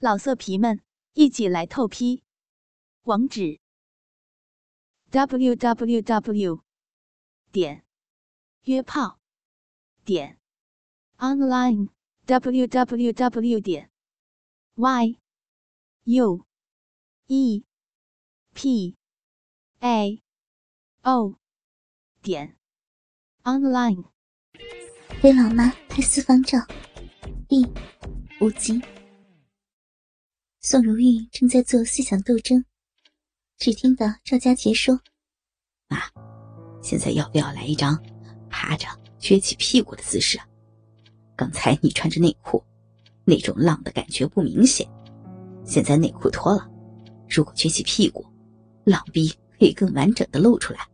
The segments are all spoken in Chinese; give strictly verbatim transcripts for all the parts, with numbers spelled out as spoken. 老色皮们，一起来透批！网址 ：www 点约炮点 online www 点 y u e p a o 点 online。被老妈拍私房照，第五集。宋如玉正在做思想斗争，只听到赵家杰说：“妈，现在要不要来一张趴着撅起屁股的姿势？刚才你穿着内裤，那种浪的感觉不明显。现在内裤脱了，如果撅起屁股，浪逼可以更完整的露出来，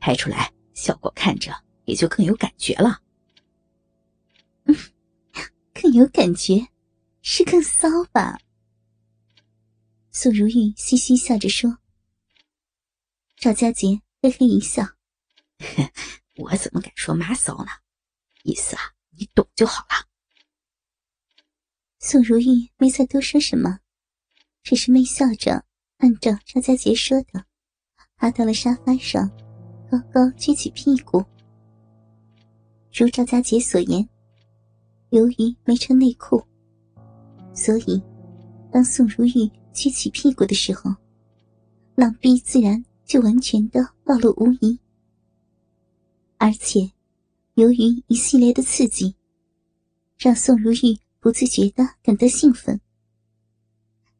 拍出来效果看着也就更有感觉了。”嗯，更有感觉，是更骚吧？宋如玉嘻嘻笑着说。赵家杰嘿嘿一笑：“我怎么敢说妈骚呢？意思啊，你懂就好了。”宋如玉没再多说什么，只是媚笑着，按照赵家杰说的，爬到了沙发上，高高撅起屁股。如赵家杰所言。由于没穿内裤，所以当宋如玉撅起屁股的时候，浪逼自然就完全的暴露无遗。而且由于一系列的刺激，让宋如玉不自觉的感到兴奋，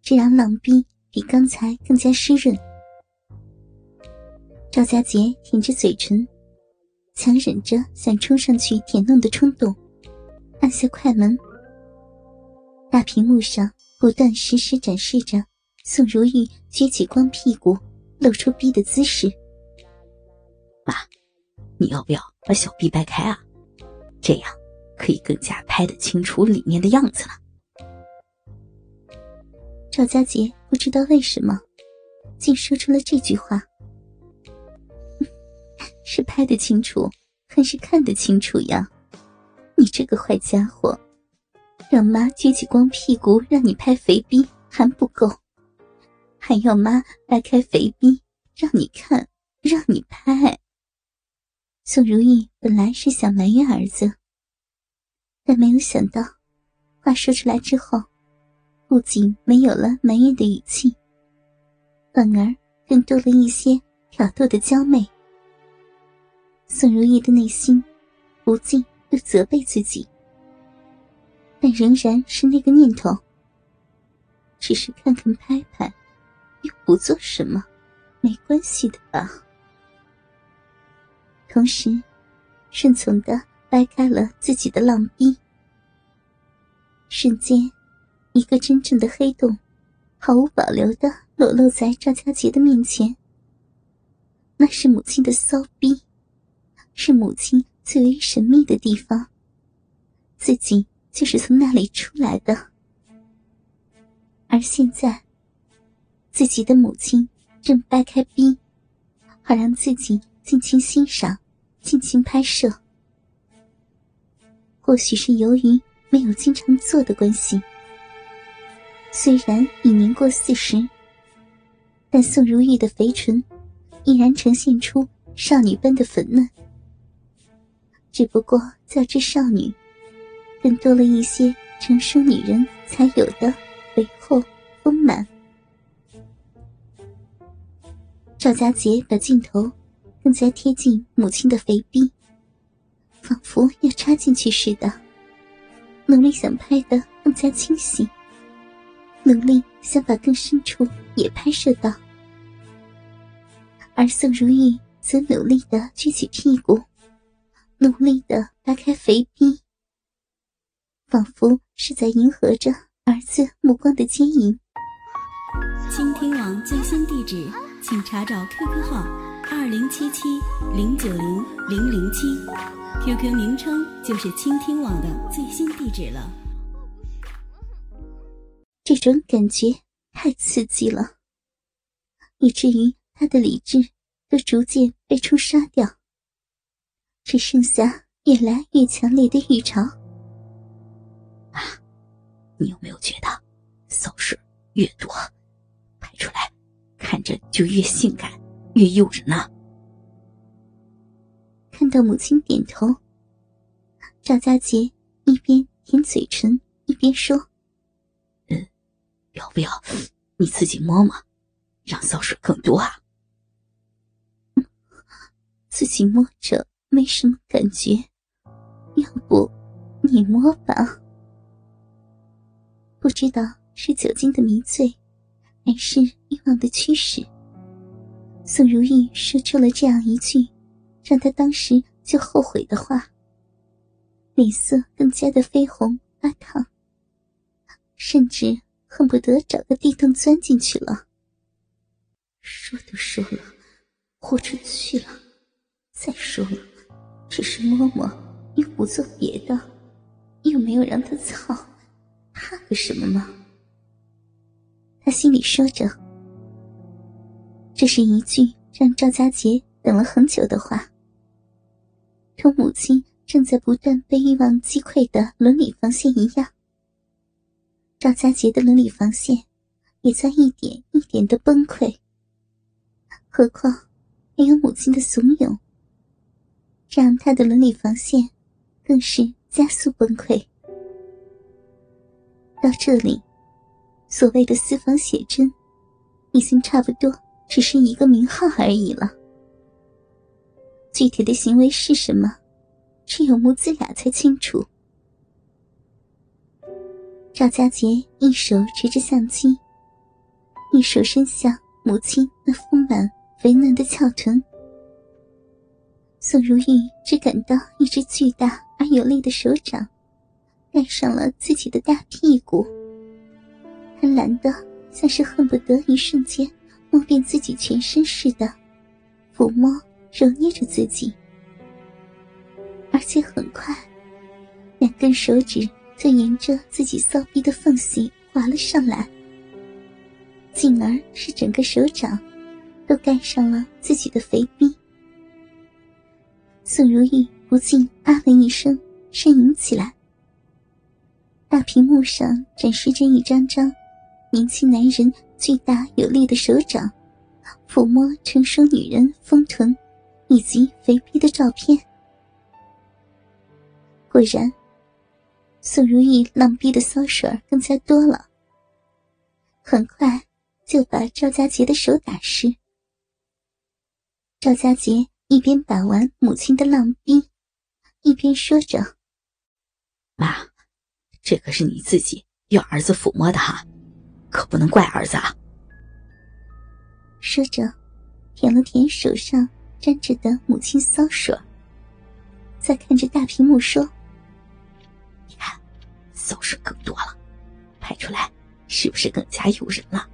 这让浪逼比刚才更加湿润。赵家杰舔着嘴唇，强忍着想冲上去舔弄的冲动，按下快门。大屏幕上不断实时展示着宋如玉撅起光屁股露出逼的姿势。“妈，你要不要把小臂掰开啊？这样可以更加拍得清楚里面的样子了。”赵家杰不知道为什么竟说出了这句话。是拍得清楚还是看得清楚呀？你这个坏家伙，让妈撅起光屁股让你拍肥逼还不够，还要妈掰开肥逼让你看让你拍。宋如玉本来是想埋怨儿子，但没有想到话说出来之后，不仅没有了埋怨的语气，反而更多了一些挑逗的娇媚。宋如玉的内心不禁又责备自己，但仍然是那个念头，只是看看拍拍，又不做什么，没关系的吧。同时顺从地掰开了自己的浪逼，瞬间一个真正的黑洞毫无保留地裸露在赵家杰的面前。那是母亲的骚逼，是母亲最为神秘的地方，自己就是从那里出来的。而现在自己的母亲正掰开逼，好让自己尽情欣赏，尽情拍摄。或许是由于没有经常做的关系，虽然已年过四十，但宋如玉的肥唇依然呈现出少女般的粉嫩，只不过较之少女，更多了一些成熟女人才有的肥厚丰满。赵家杰把镜头更加贴近母亲的肥逼，仿佛要插进去似的，努力想拍得更加清晰，努力想把更深处也拍摄到。而宋如玉则努力地撅起屁股，努力地扒开肥逼，仿佛是在迎合着儿子目光的牵引。倾听网最新地址，请查找 Q Q 号二零七七零九零零零七 ，Q Q 名称就是倾听网的最新地址了。这种感觉太刺激了，以至于他的理智都逐渐被冲刷掉。只剩下越来越强烈的欲潮。啊，你有没有觉得骚越多，拍出来看着就越性感越诱人呢。看到母亲点头，赵家杰一边舔嘴唇一边说：“嗯，要不要你自己摸摸，让骚水更多啊？”嗯，自己摸着没什么感觉，要不你摸吧。不知道是酒精的迷醉，还是欲望的驱使，宋如玉说出了这样一句让他当时就后悔的话，脸色更加的绯红发烫，甚至恨不得找个地洞钻进去了。说都说了，豁出去了，再说了，只是摸摸，又不做别的，又没有让他操，怕个什么吗？他心里说着。这是一句让赵家杰等了很久的话。同母亲正在不断被欲望击溃的伦理防线一样，赵家杰的伦理防线也在一点一点的崩溃，何况还有母亲的怂恿，让他的伦理防线更是加速崩溃。到这里，所谓的私房写真已经差不多只是一个名号而已了，具体的行为是什么，只有母子俩才清楚。赵家杰一手持着相机，一手伸向母亲那丰满肥嫩的翘臀，宋如玉只感到一只巨大而有力的手掌盖上了自己的大屁股，贪婪的像是恨不得一瞬间摸遍自己全身似的，抚摸揉捏着自己。而且很快，两根手指就沿着自己骚逼的缝隙滑了上来，进而是整个手掌都盖上了自己的肥逼。宋如玉不禁啊了一声，呻吟起来。大屏幕上展示着一张张年轻男人巨大有力的手掌抚摸成熟女人丰臀以及肥逼的照片。果然，宋如玉浪逼的骚水更加多了，很快就把赵家杰的手打湿。赵家杰一边把玩母亲的浪逼，一边说着：“妈，这可是你自己要儿子抚摸的哈，可不能怪儿子啊。”说着舔了舔手上沾着的母亲骚水，再看着大屏幕说：“你看，骚水更多了，拍出来是不是更加诱人了？”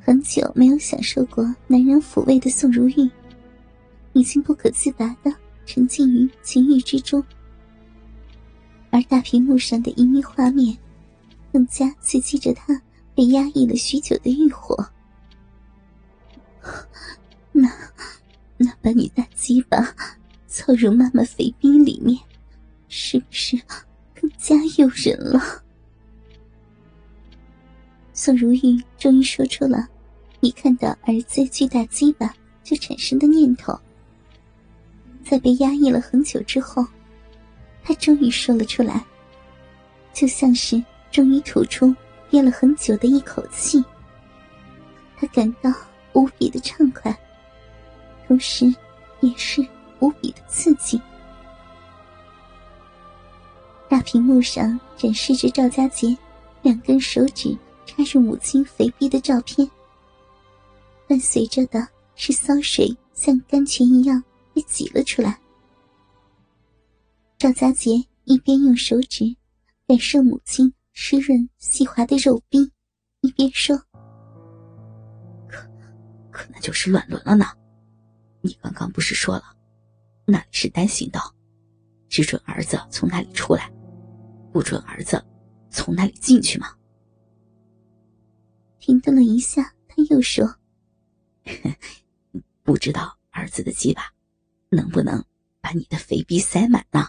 很久没有享受过男人抚慰的宋如玉已经不可自拔地沉浸于情欲之中，而大屏幕上的淫欲画面更加刺激着他被压抑了许久的欲火。那那把你大鸡巴凑入妈妈肥逼里面，是不是更加诱人了？宋如玉终于说出了一看到儿子巨大鸡巴就产生的念头。在被压抑了很久之后，他终于说了出来，就像是终于吐出憋了很久的一口气。他感到无比的畅快，同时也是无比的刺激。大屏幕上展示着赵家杰两根手指插入母亲肥逼的照片，伴随着的是骚水像甘泉一样被挤了出来。赵家杰一边用手指感受母亲湿润细滑的肉壁，一边说：“可可能就是乱伦了呢。你刚刚不是说了，那里是单行道，只准儿子从那里出来，不准儿子从那里进去吗？”停顿了一下，他又说：“不知道儿子的鸡巴能不能把你的肥逼塞满呢？”